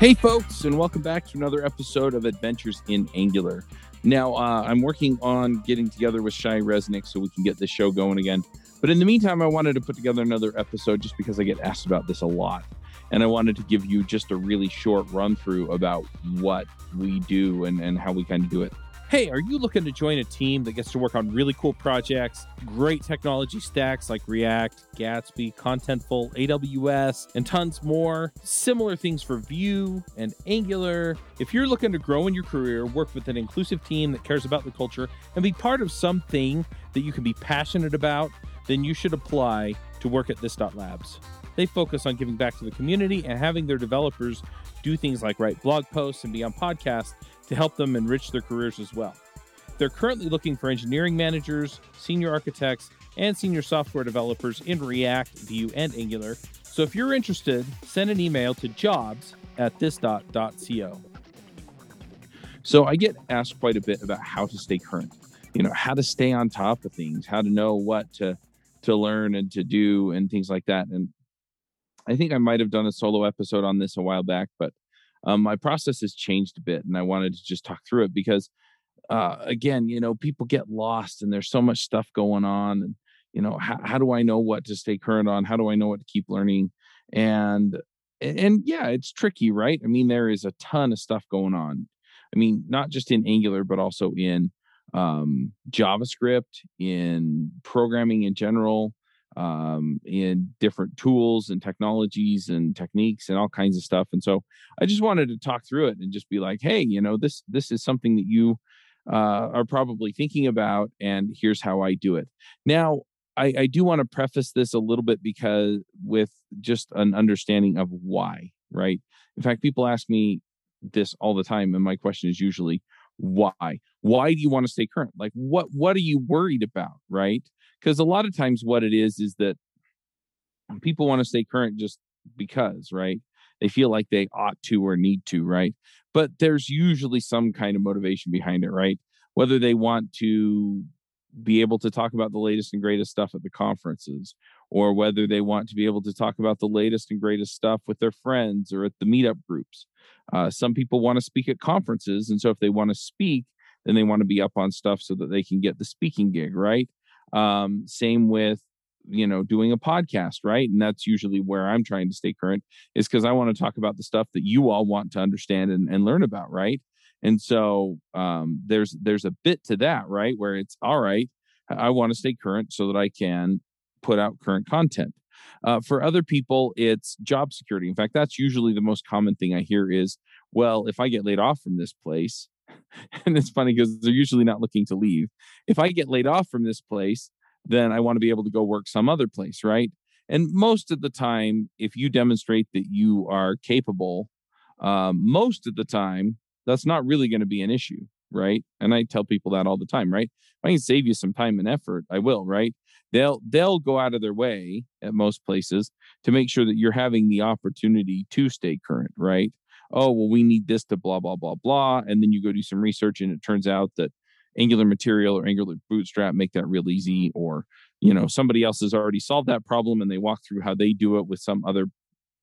Hey folks, and welcome back to another episode of Adventures in Angular. Now, I'm working on getting together with Shai Resnick so we can get this show going again. But in the meantime, I wanted to put together another episode just because I get asked about this a lot. And I wanted to give you just a really short run through about what we do and how we kind of do it. Hey, are you looking to join a team that gets to work on really cool projects, great technology stacks like React, Gatsby, Contentful, AWS, and tons more? Similar things for Vue and Angular. If you're looking to grow in your career, work with an inclusive team that cares about the culture, and be part of something that you can be passionate about, then you should apply to work at this.labs. They focus on giving back to the community and having their developers do things like write blog posts and be on podcasts to help them enrich their careers as well. They're currently looking for engineering managers, senior architects, and senior software developers in React, Vue, and Angular. So if you're interested, send an email to jobs@this.co. So I get asked quite a bit about how to stay current, how to stay on top of things, how to know what to learn and to do and things like that. And I think I might have done a solo episode on this a while back, but my process has changed a bit, and I wanted to just talk through it because, again, people get lost, and there's so much stuff going on. And, how do I know what to stay current on? How do I know what to keep learning? And yeah, it's tricky, right? I mean, there is a ton of stuff going on. I mean, not just in Angular, but also in JavaScript, in programming in general, in different tools and technologies and techniques and all kinds of stuff. And so I just wanted to talk through it and just be like, hey, this is something that you are probably thinking about, and here's how I do it. Now, I do want to preface this a little bit because with just an understanding of why, right? In fact, people ask me this all the time, and my question is usually, why do you want to stay current? Like, what are you worried about, right? Because a lot of times what it is that people want to stay current just because, right? They feel like they ought to or need to, right? But there's usually some kind of motivation behind it, right? Whether they want to be able to talk about the latest and greatest stuff at the conferences, or whether they want to be able to talk about the latest and greatest stuff with their friends or at the meetup groups. Some people want to speak at conferences. And so if they want to speak, then they want to be up on stuff so that they can get the speaking gig, right? Same with, doing a podcast, right? And that's usually where I'm trying to stay current, is because I want to talk about the stuff that you all want to understand and learn about, right? And so there's a bit to that, right? Where it's, all right, I want to stay current so that I can put out current content. For other people, it's job security. In fact, that's usually the most common thing I hear is, well, if I get laid off from this place, and it's funny because they're usually not looking to leave. If I get laid off from this place, then I want to be able to go work some other place, right? And most of the time, if you demonstrate that you are capable, most of the time, that's not really going to be an issue, right? And I tell people that all the time, right? If I can save you some time and effort, I will, right? They'll go out of their way at most places to make sure that you're having the opportunity to stay current, right? Oh, well, we need this to blah, blah, blah, blah. And then you go do some research, and it turns out that Angular Material or Angular Bootstrap make that real easy. Or, somebody else has already solved that problem, and they walk through how they do it with some other,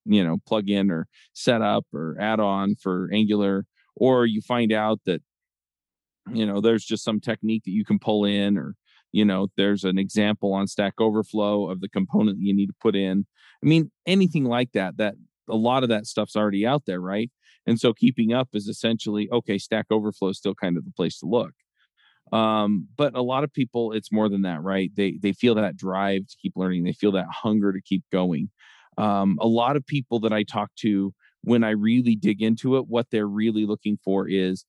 plugin or setup or add-on for Angular. Or you find out that, there's just some technique that you can pull in, or, there's an example on Stack Overflow of the component you need to put in. I mean, anything like that a lot of that stuff's already out there, right? And so keeping up is essentially, okay, Stack Overflow is still kind of the place to look. But a lot of people, it's more than that, right? They feel that drive to keep learning. They feel that hunger to keep going. A lot of people that I talk to, when I really dig into it, what they're really looking for is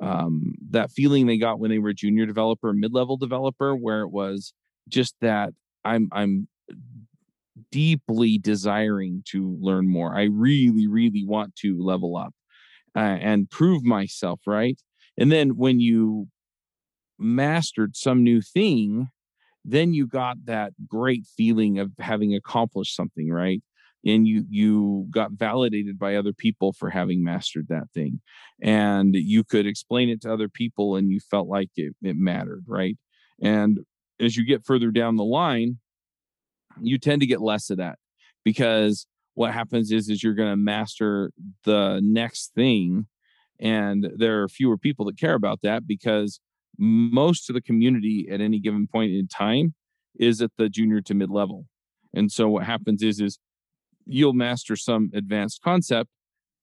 that feeling they got when they were a junior developer, mid-level developer, where it was just that I'm deeply desiring to learn more. I really, really want to level up and prove myself, right? And then when you mastered some new thing, then you got that great feeling of having accomplished something, right? And you got validated by other people for having mastered that thing. And you could explain it to other people, and you felt like it mattered, right? And as you get further down the line, you tend to get less of that because what happens is you're going to master the next thing. And there are fewer people that care about that because most of the community at any given point in time is at the junior to mid-level. And so what happens is you'll master some advanced concept,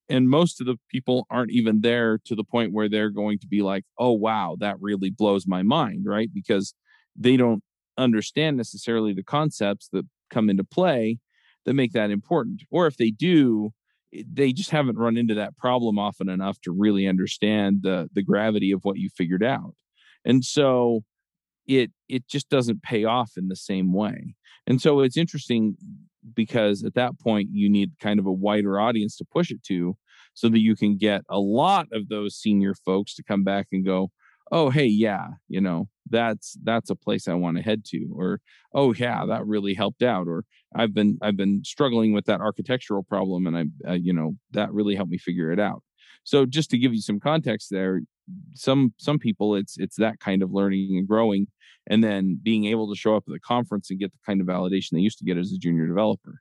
and most of the people aren't even there to the point where they're going to be like, oh, wow, that really blows my mind, right? Because they don't understand necessarily the concepts that come into play that make that important. Or if they do, they just haven't run into that problem often enough to really understand the gravity of what you figured out. And so it just doesn't pay off in the same way. And so it's interesting because at that point, you need kind of a wider audience to push it to so that you can get a lot of those senior folks to come back and go, oh, hey, yeah, you know, that's a place I want to head to, or, oh, yeah, that really helped out. Or I've been struggling with that architectural problem, and I that really helped me figure it out. So just to give you some context there, some people, it's that kind of learning and growing, and then being able to show up at the conference and get the kind of validation they used to get as a junior developer.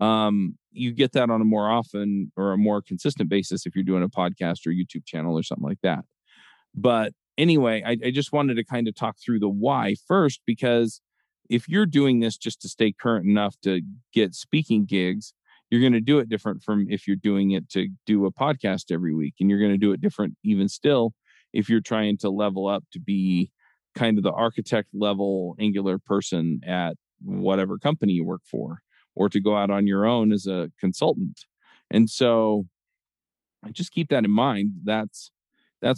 You get that on a more often or a more consistent basis if you're doing a podcast or YouTube channel or something like that. But anyway, I just wanted to kind of talk through the why first, because if you're doing this just to stay current enough to get speaking gigs, you're going to do it different from if you're doing it to do a podcast every week. And you're going to do it different even still if you're trying to level up to be kind of the architect level Angular person at whatever company you work for, or to go out on your own as a consultant. And so just keep that in mind. That's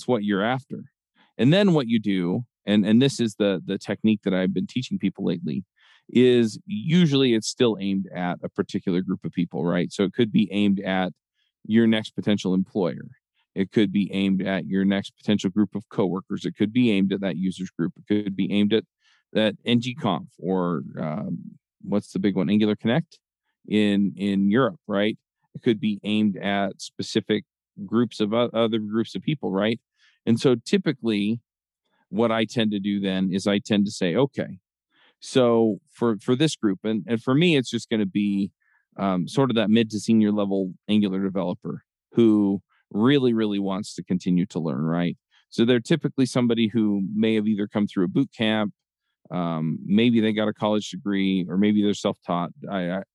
what you're after. And then what you do, and this is the technique that I've been teaching people lately, is usually it's still aimed at a particular group of people, right? So it could be aimed at your next potential employer. It could be aimed at your next potential group of coworkers. It could be aimed at that users group. It could be aimed at that ng-conf or what's the big one? Angular Connect in Europe, right? It could be aimed at specific groups of other groups of people, right? And so typically what I tend to do then is I tend to say, okay, so for this group, and for me, it's just going to be sort of that mid to senior level Angular developer who really, really wants to continue to learn, right? So they're typically somebody who may have either come through a boot camp, maybe they got a college degree, or maybe they're self-taught.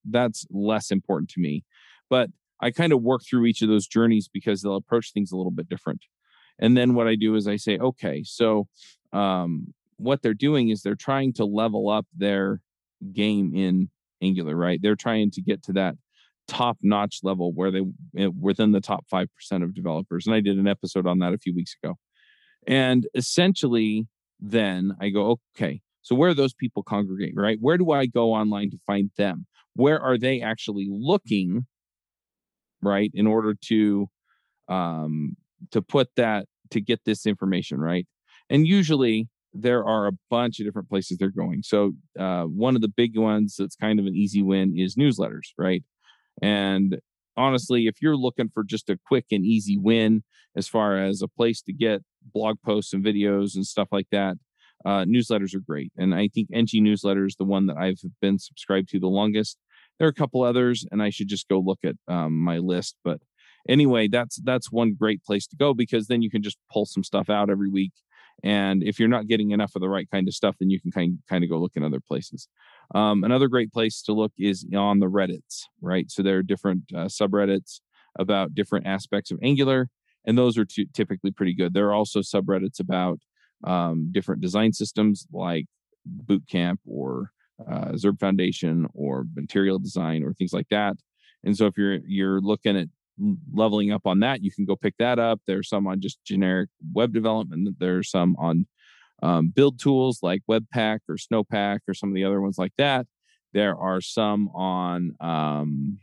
That's less important to me. But I kind of work through each of those journeys because they'll approach things a little bit different. And then what I do is I say, okay, so what they're doing is they're trying to level up their game in Angular, right? They're trying to get to that top-notch level where they within the top 5% of developers. And I did an episode on that a few weeks ago. And essentially, then I go, okay, so where those people congregate, right? Where do I go online to find them? Where are they actually looking, right, in order to put that, to get this information, right? And usually there are a bunch of different places they're going. So one of the big ones that's kind of an easy win is newsletters, right? And honestly, if you're looking for just a quick and easy win as far as a place to get blog posts and videos and stuff like that, newsletters are great. And I think NG newsletters, the one that I've been subscribed to the longest. There are a couple others, and I should just go look at my list, but anyway, that's one great place to go because then you can just pull some stuff out every week. And if you're not getting enough of the right kind of stuff, then you can kind of go look in other places. Another great place to look is on the Reddits, right? So there are different subreddits about different aspects of Angular, and those are typically pretty good. There are also subreddits about different design systems like Bootcamp or Zurb Foundation or Material Design or things like that. And so if you're looking at leveling up on that, you can go pick that up. There's some on just generic web development. There's some on build tools like Webpack or Snowpack or some of the other ones like that. There are some on, I'm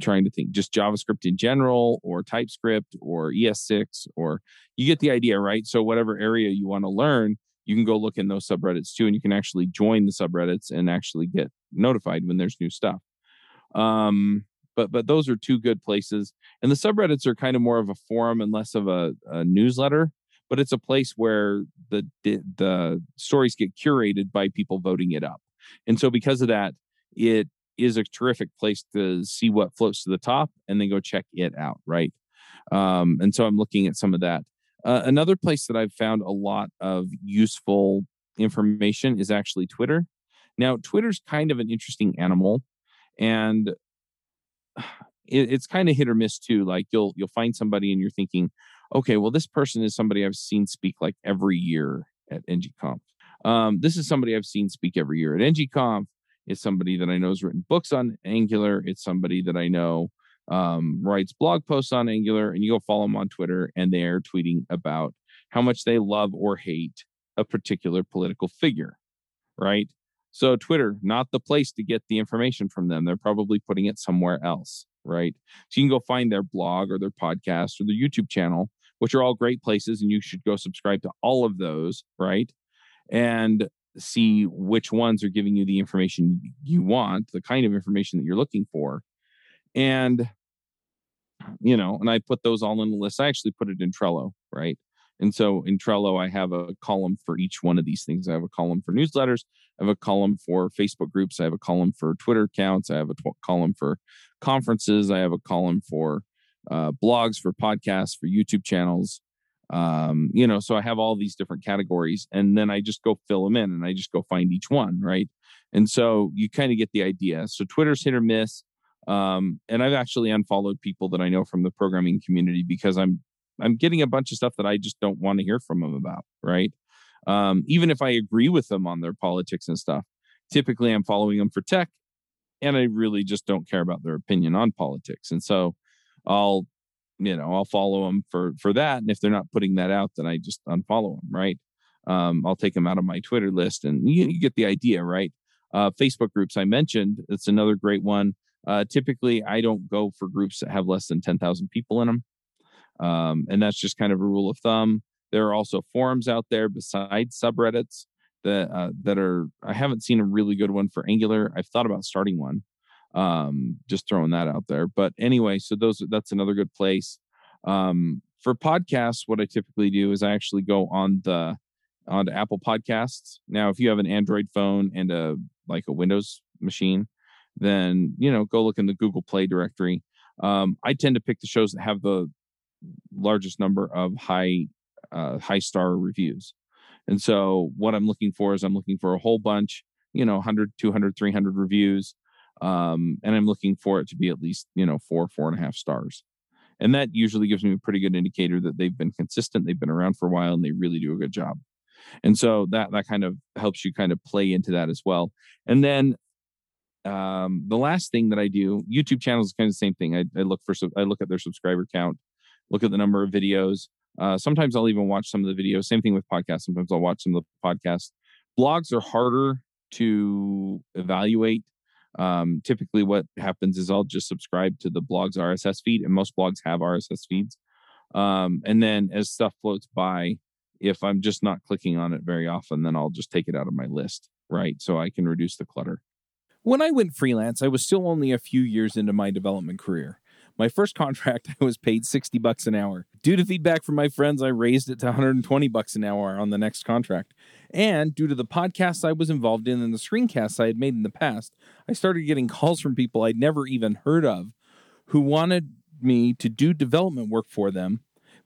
trying to think, just JavaScript in general or TypeScript or ES6, or you get the idea, right? So whatever area you want to learn, you can go look in those subreddits too, and you can actually join the subreddits and actually get notified when there's new stuff. But those are two good places. And the subreddits are kind of more of a forum and less of a newsletter, but it's a place where the stories get curated by people voting it up. And so because of that, it is a terrific place to see what floats to the top and then go check it out, right? And so I'm looking at some of that. Another place that I've found a lot of useful information is actually Twitter. Now, Twitter's kind of an interesting animal, and it's kind of hit or miss too. Like you'll find somebody and you're thinking, okay, well, this person is somebody I've seen speak like every year at ng-conf. This is somebody I've seen speak every year at ng-conf. It's somebody that I know has written books on Angular. It's somebody that I know writes blog posts on Angular, and you go follow them on Twitter, and they're tweeting about how much they love or hate a particular political figure, right? So Twitter, not the place to get the information from them. They're probably putting it somewhere else, right? So you can go find their blog or their podcast or their YouTube channel, which are all great places, and you should go subscribe to all of those, right? And see which ones are giving you the information you want, the kind of information that you're looking for. And, you know, and I put those all in a list. I actually put it in Trello, right? And so in Trello, I have a column for each one of these things. I have a column for newsletters. I have a column for Facebook groups. I have a column for Twitter accounts. I have a column for conferences. I have a column for blogs, for podcasts, for YouTube channels. You know, so I have all these different categories, and then I just go fill them in, and I just go find each one, right? And so you kind of get the idea. So Twitter's hit or miss. And I've actually unfollowed people that I know from the programming community because I'm getting a bunch of stuff that I just don't want to hear from them about, right? Even if I agree with them on their politics and stuff, typically I'm following them for tech, and I really just don't care about their opinion on politics. And so I'll follow them for that. And if they're not putting that out, then I just unfollow them, right? I'll take them out of my Twitter list, and you get the idea, right? Facebook groups I mentioned, it's another great one. Typically, I don't go for groups that have less than 10,000 people in them. And that's just kind of a rule of thumb. There are also forums out there besides subreddits that I haven't seen a really good one for Angular. I've thought about starting one, just throwing that out there. But anyway, so that's another good place. For podcasts, what I typically do is I actually go on to Apple Podcasts. Now, if you have an Android phone and a Windows machine, then, you know, go look in the Google Play directory. I tend to pick the shows that have the largest number of high star reviews. And so what I'm looking for a whole bunch, you know, 100, 200, 300 reviews. And I'm looking for it to be at least, you know, 4.5 stars. And that usually gives me a pretty good indicator that they've been consistent, they've been around for a while, and they really do a good job. And so that kind of helps you kind of play into that as well. And then the last thing that I do, YouTube channels is kind of the same thing. I look at their subscriber count, look at the number of videos. Sometimes I'll even watch some of the videos. Same thing with podcasts. Sometimes I'll watch some of the podcasts. Blogs are harder to evaluate. Typically what happens is I'll just subscribe to the blog's RSS feed, and most blogs have RSS feeds. And then as stuff floats by, if I'm just not clicking on it very often, then I'll just take it out of my list, right? So I can reduce the clutter. When I went freelance, I was still only a few years into my development career. My first contract, I was paid $60 an hour. Due to feedback from my friends, I raised it to $120 an hour on the next contract. And due to the podcasts I was involved in and the screencasts I had made in the past, I started getting calls from people I'd never even heard of who wanted me to do development work for them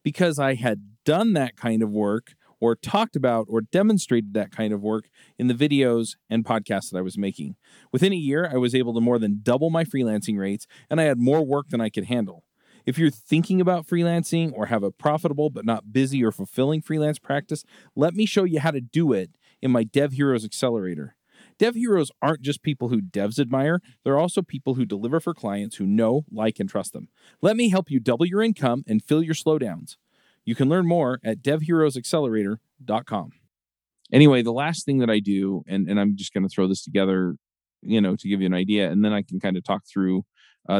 because I had done that kind of work or talked about or demonstrated that kind of work in the videos and podcasts that I was making. Within a year, I was able to more than double my freelancing rates, and I had more work than I could handle. If you're thinking about freelancing or have a profitable but not busy or fulfilling freelance practice, let me show you how to do it in my Dev Heroes Accelerator. Dev Heroes aren't just people who devs admire. They're also people who deliver for clients who know, like, and trust them. Let me help you double your income and fill your slowdowns. You can learn more at devheroesaccelerator.com. Anyway, the last thing that I do, and I'm just going to throw this together, you know, to give you an idea, and then I can kind of talk through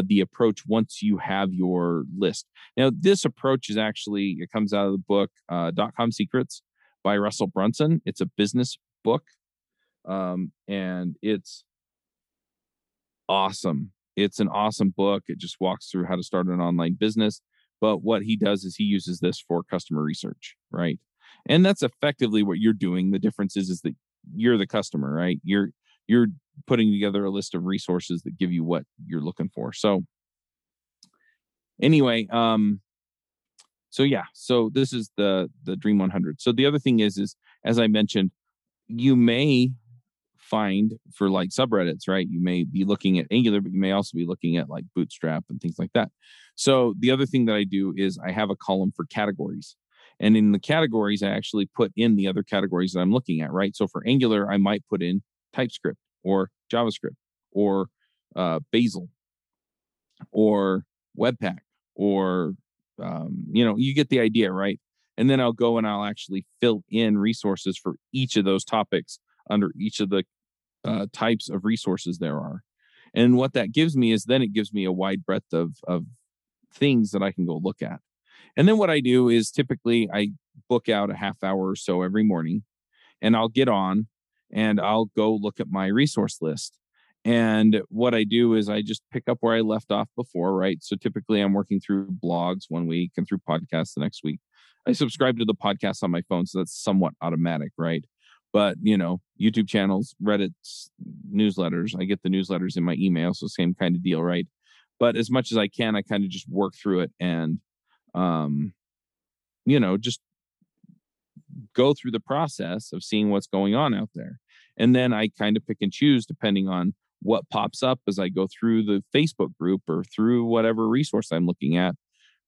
the approach once you have your list. Now, this approach is actually, it comes out of the book, Dotcom Secrets by Russell Brunson. It's a business book, and it's awesome. It's an awesome book. It just walks through how to start an online business. But what he does is he uses this for customer research, right? And that's effectively what you're doing. The difference is that you're the customer, right? You're putting together a list of resources that give you what you're looking for. So anyway, so this is the Dream 100. So the other thing is as I mentioned, you may find for like subreddits, right? You may be looking at Angular, but you may also be looking at like Bootstrap and things like that. So the other thing that I do is I have a column for categories. And in the categories, I actually put in the other categories that I'm looking at, right? So for Angular, I might put in TypeScript or JavaScript or Bazel or Webpack or, you get the idea, right? And then I'll go and I'll actually fill in resources for each of those topics under each of the types of resources there are. And what that gives me is then it gives me a wide breadth of things that I can go look at. And then what I do is typically I book out a half hour or so every morning, and I'll get on and I'll go look at my resource list. And what I do is I just pick up where I left off before, right? So typically I'm working through blogs one week and through podcasts the next week. I subscribe to the podcast on my phone, so that's somewhat automatic, right? But, YouTube channels, Reddit's newsletters, I get the newsletters in my email, so same kind of deal, right? But as much as I can, I kind of just work through it and, just go through the process of seeing what's going on out there. And then I kind of pick and choose depending on what pops up as I go through the Facebook group or through whatever resource I'm looking at,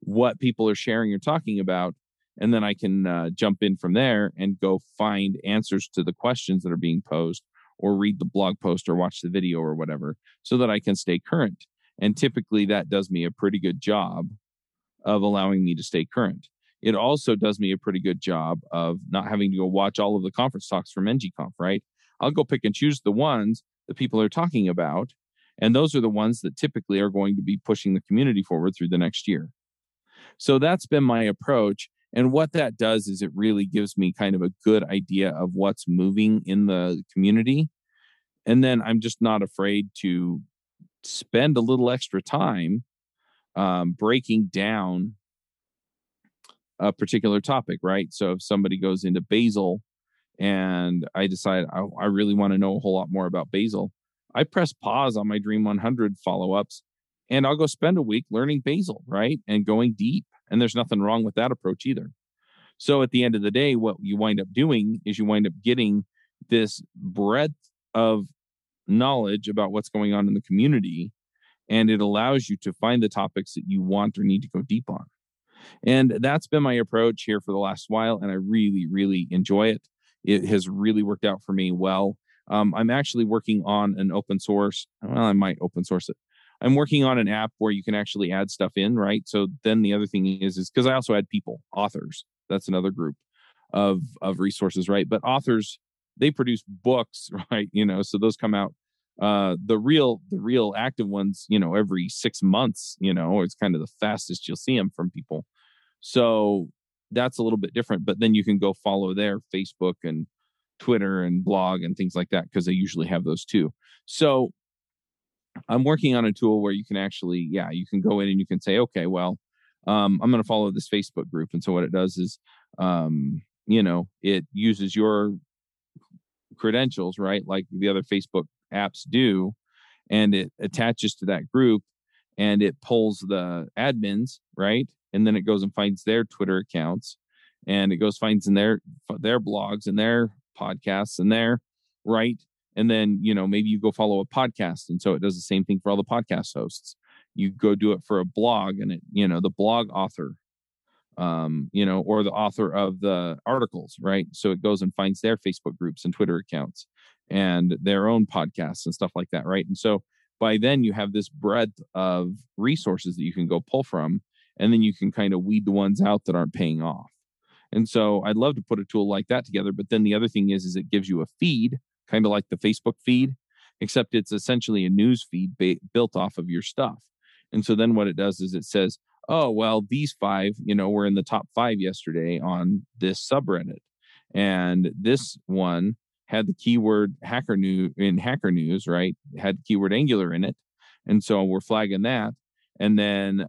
what people are sharing or talking about. And then I can jump in from there and go find answers to the questions that are being posed or read the blog post or watch the video or whatever so that I can stay current. And typically that does me a pretty good job of allowing me to stay current. It also does me a pretty good job of not having to go watch all of the conference talks from ng-conf, right? I'll go pick and choose the ones that people are talking about. And those are the ones that typically are going to be pushing the community forward through the next year. So that's been my approach. And what that does is it really gives me kind of a good idea of what's moving in the community. And then I'm just not afraid to spend a little extra time breaking down a particular topic, right? So if somebody goes into Bazel and I decide I really want to know a whole lot more about Bazel, I press pause on my Dream 100 follow-ups and I'll go spend a week learning Bazel, right? And going deep. And there's nothing wrong with that approach either. So at the end of the day, what you wind up doing is you wind up getting this breadth of knowledge about what's going on in the community. And it allows you to find the topics that you want or need to go deep on. And that's been my approach here for the last while. And I really, really enjoy it. It has really worked out for me well. I'm actually working on an open source. Well, I might open source it. I'm working on an app where you can actually add stuff in, right? So then the other thing is because I also add people, authors. That's another group of resources, right? But authors, they produce books, right? So those come out. The real active ones, every 6 months, it's kind of the fastest you'll see them from people. So that's a little bit different, but then you can go follow their Facebook and Twitter and blog and things like that, because they usually have those too. So I'm working on a tool where you can actually, you can go in and you can say, okay, well, I'm going to follow this Facebook group. And so what it does is, it uses your credentials, right? Like the other Facebook apps do, and it attaches to that group and it pulls the admins, right? And then it goes and finds their Twitter accounts and it goes finds in their blogs and their podcasts and their, right? And then, maybe you go follow a podcast, and so it does the same thing for all the podcast hosts. You go do it for a blog, and it, the blog author, or the author of the articles, right? So it goes and finds their Facebook groups and Twitter accounts and their own podcasts and stuff like that, right? And so by then you have this breadth of resources that you can go pull from, and then you can kind of weed the ones out that aren't paying off. And so I'd love to put a tool like that together, but then the other thing is it gives you a feed, kind of like the Facebook feed, except it's essentially a news feed built off of your stuff. And so then what it does is it says, oh, well, these five, were in the top 5 yesterday on this subreddit. And this one had the keyword Hacker News, right? It had keyword Angular in it. And so we're flagging that. And then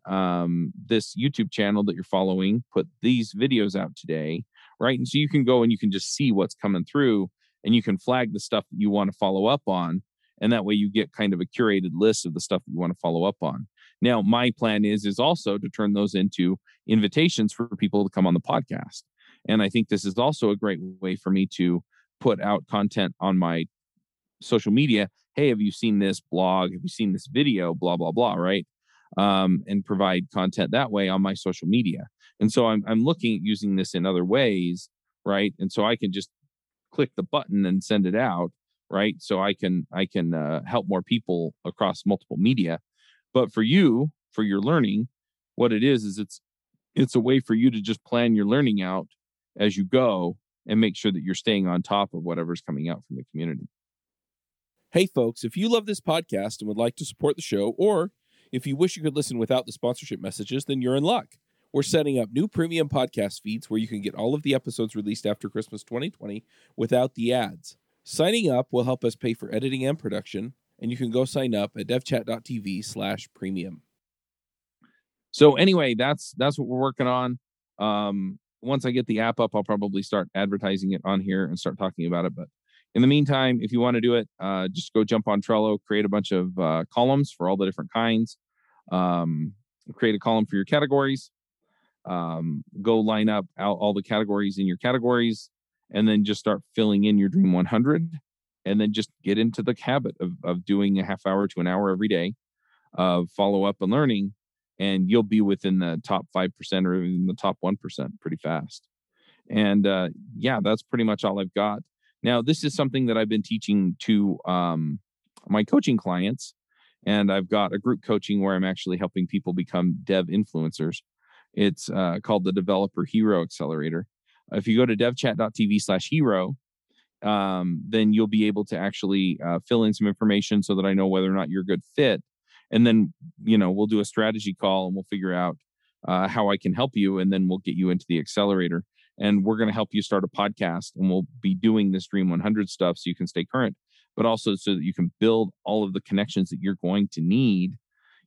this YouTube channel that you're following put these videos out today, right? And so you can go and you can just see what's coming through, and you can flag the stuff that you want to follow up on. And that way you get kind of a curated list of the stuff that you want to follow up on. Now, my plan is also to turn those into invitations for people to come on the podcast. And I think this is also a great way for me to put out content on my social media. Hey, have you seen this blog? Have you seen this video? Blah, blah, blah, right? And provide content that way on my social media. And so I'm looking at using this in other ways, right? And so I can just click the button and send it out, right? So I can help more people across multiple media. But for you, for your learning, what it is it's a way for you to just plan your learning out as you go and make sure that you're staying on top of whatever's coming out from the community. Hey folks, if you love this podcast and would like to support the show, or if you wish you could listen without the sponsorship messages, then you're in luck. We're setting up new premium podcast feeds where you can get all of the episodes released after Christmas 2020 without the ads. Signing up will help us pay for editing and production, and you can go sign up at devchat.tv/premium. So anyway, that's what we're working on. Once I get the app up, I'll probably start advertising it on here and start talking about it. But in the meantime, if you want to do it, just go jump on Trello, create a bunch of columns for all the different kinds, create a column for your categories, go line up out all the categories in your categories, and then just start filling in your Dream 100, and then just get into the habit of doing a half hour to an hour every day of follow-up and learning, and you'll be within the top 5% or even the top 1% pretty fast. And yeah, that's pretty much all I've got. Now, this is something that I've been teaching to my coaching clients, and I've got a group coaching where I'm actually helping people become dev influencers. It's called the Developer Hero Accelerator. If you go to devchat.tv/hero, then you'll be able to actually fill in some information so that I know whether or not you're a good fit. And then, you know, we'll do a strategy call and we'll figure out how I can help you, and then we'll get you into the accelerator. And we're going to help you start a podcast, and we'll be doing this Dream 100 stuff so you can stay current, but also so that you can build all of the connections that you're going to need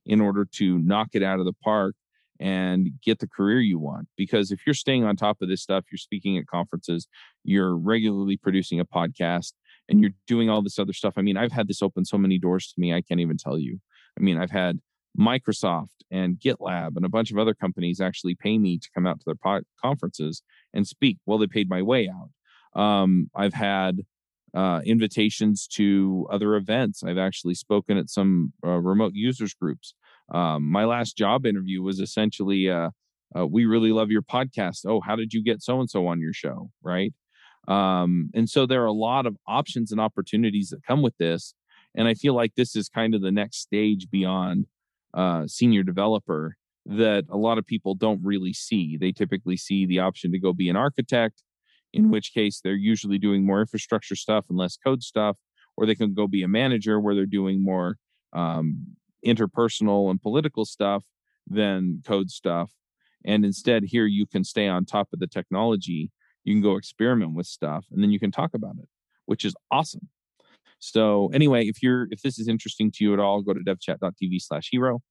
in order to knock it out of the park and get the career you want. Because if you're staying on top of this stuff, you're speaking at conferences, you're regularly producing a podcast, and you're doing all this other stuff. I mean, I've had this open so many doors to me, I can't even tell you. I mean, I've had Microsoft and GitLab and a bunch of other companies actually pay me to come out to their conferences and speak. Well, they paid my way out. I've had invitations to other events. I've actually spoken at some remote users groups. My last job interview was essentially, we really love your podcast. Oh, how did you get so-and-so on your show, right? And so there are a lot of options and opportunities that come with this. And I feel like this is kind of the next stage beyond senior developer that a lot of people don't really see. They typically see the option to go be an architect, in which case they're usually doing more infrastructure stuff and less code stuff, or they can go be a manager where they're doing more interpersonal and political stuff than code stuff. And instead here, you can stay on top of the technology. You can go experiment with stuff, and then you can talk about it, which is awesome. So anyway, if this is interesting to you at all, go to devchat.tv/hero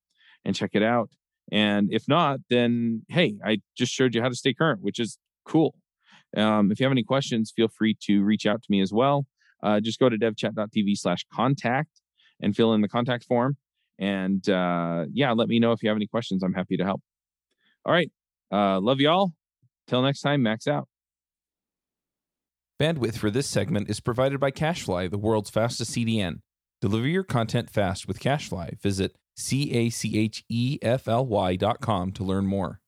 and check it out. And if not, then, hey, I just showed you how to stay current, which is cool. If you have any questions, feel free to reach out to me as well. Just go to devchat.tv/contact and fill in the contact form. And yeah, let me know if you have any questions. I'm happy to help. All right. Love y'all. Till next time, Max out. Bandwidth for this segment is provided by CacheFly, the world's fastest CDN. Deliver your content fast with CacheFly. Visit CacheFly.com to learn more.